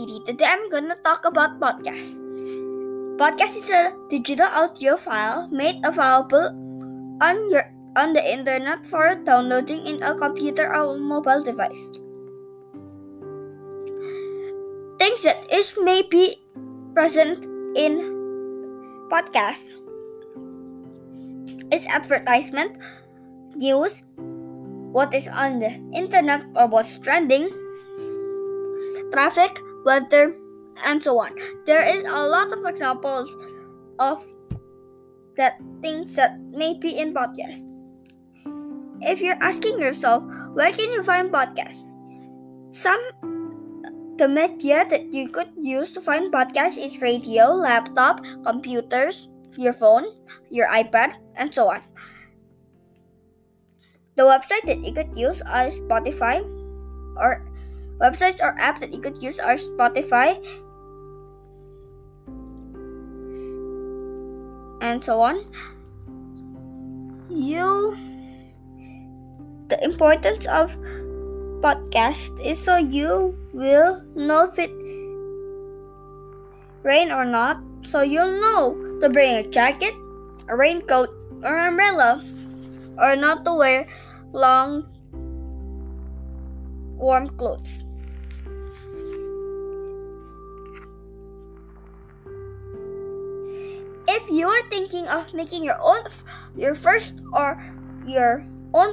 Hammersley. Today I'm gonna talk about podcasts. Podcast is a digital audio file made available on the internet for downloading in a computer or mobile device. Things that is may be present in podcasts is advertisement, news, what is on the internet or what's trending, traffic, weather, and so on. There is a lot of examples of that things that may be in podcasts. If you're asking yourself, where can you find podcasts? The media that you could use to find podcasts is radio, laptop, computers, your phone, your iPad, and so on. The website that you could use are Spotify, or websites or apps that you could use are Spotify, and so on. The importance of podcast is so you will know if it rain or not, so you'll know to bring a jacket, a raincoat, or an umbrella, or not to wear long warm clothes. If you are thinking of making your own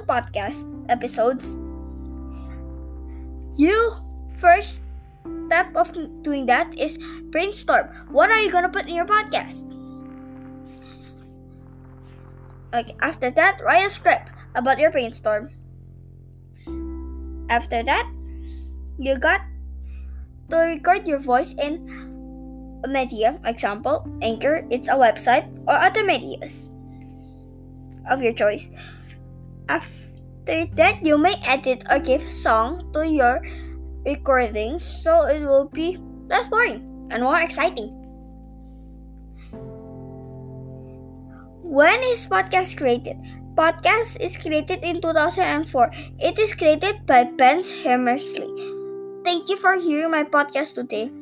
podcast episodes, your first step of doing that is brainstorm. What are you gonna put in your podcast? Okay, after that, write a script about your brainstorm. After that, you got to record your voice in a medium, example, Anchor, it's a website, or other medias of your choice. After that, you may edit or give song to your recordings so it will be less boring and more exciting. When is podcast created? Podcast is created in 2004. It is created by Ben Hammersley. Thank you for hearing my podcast today.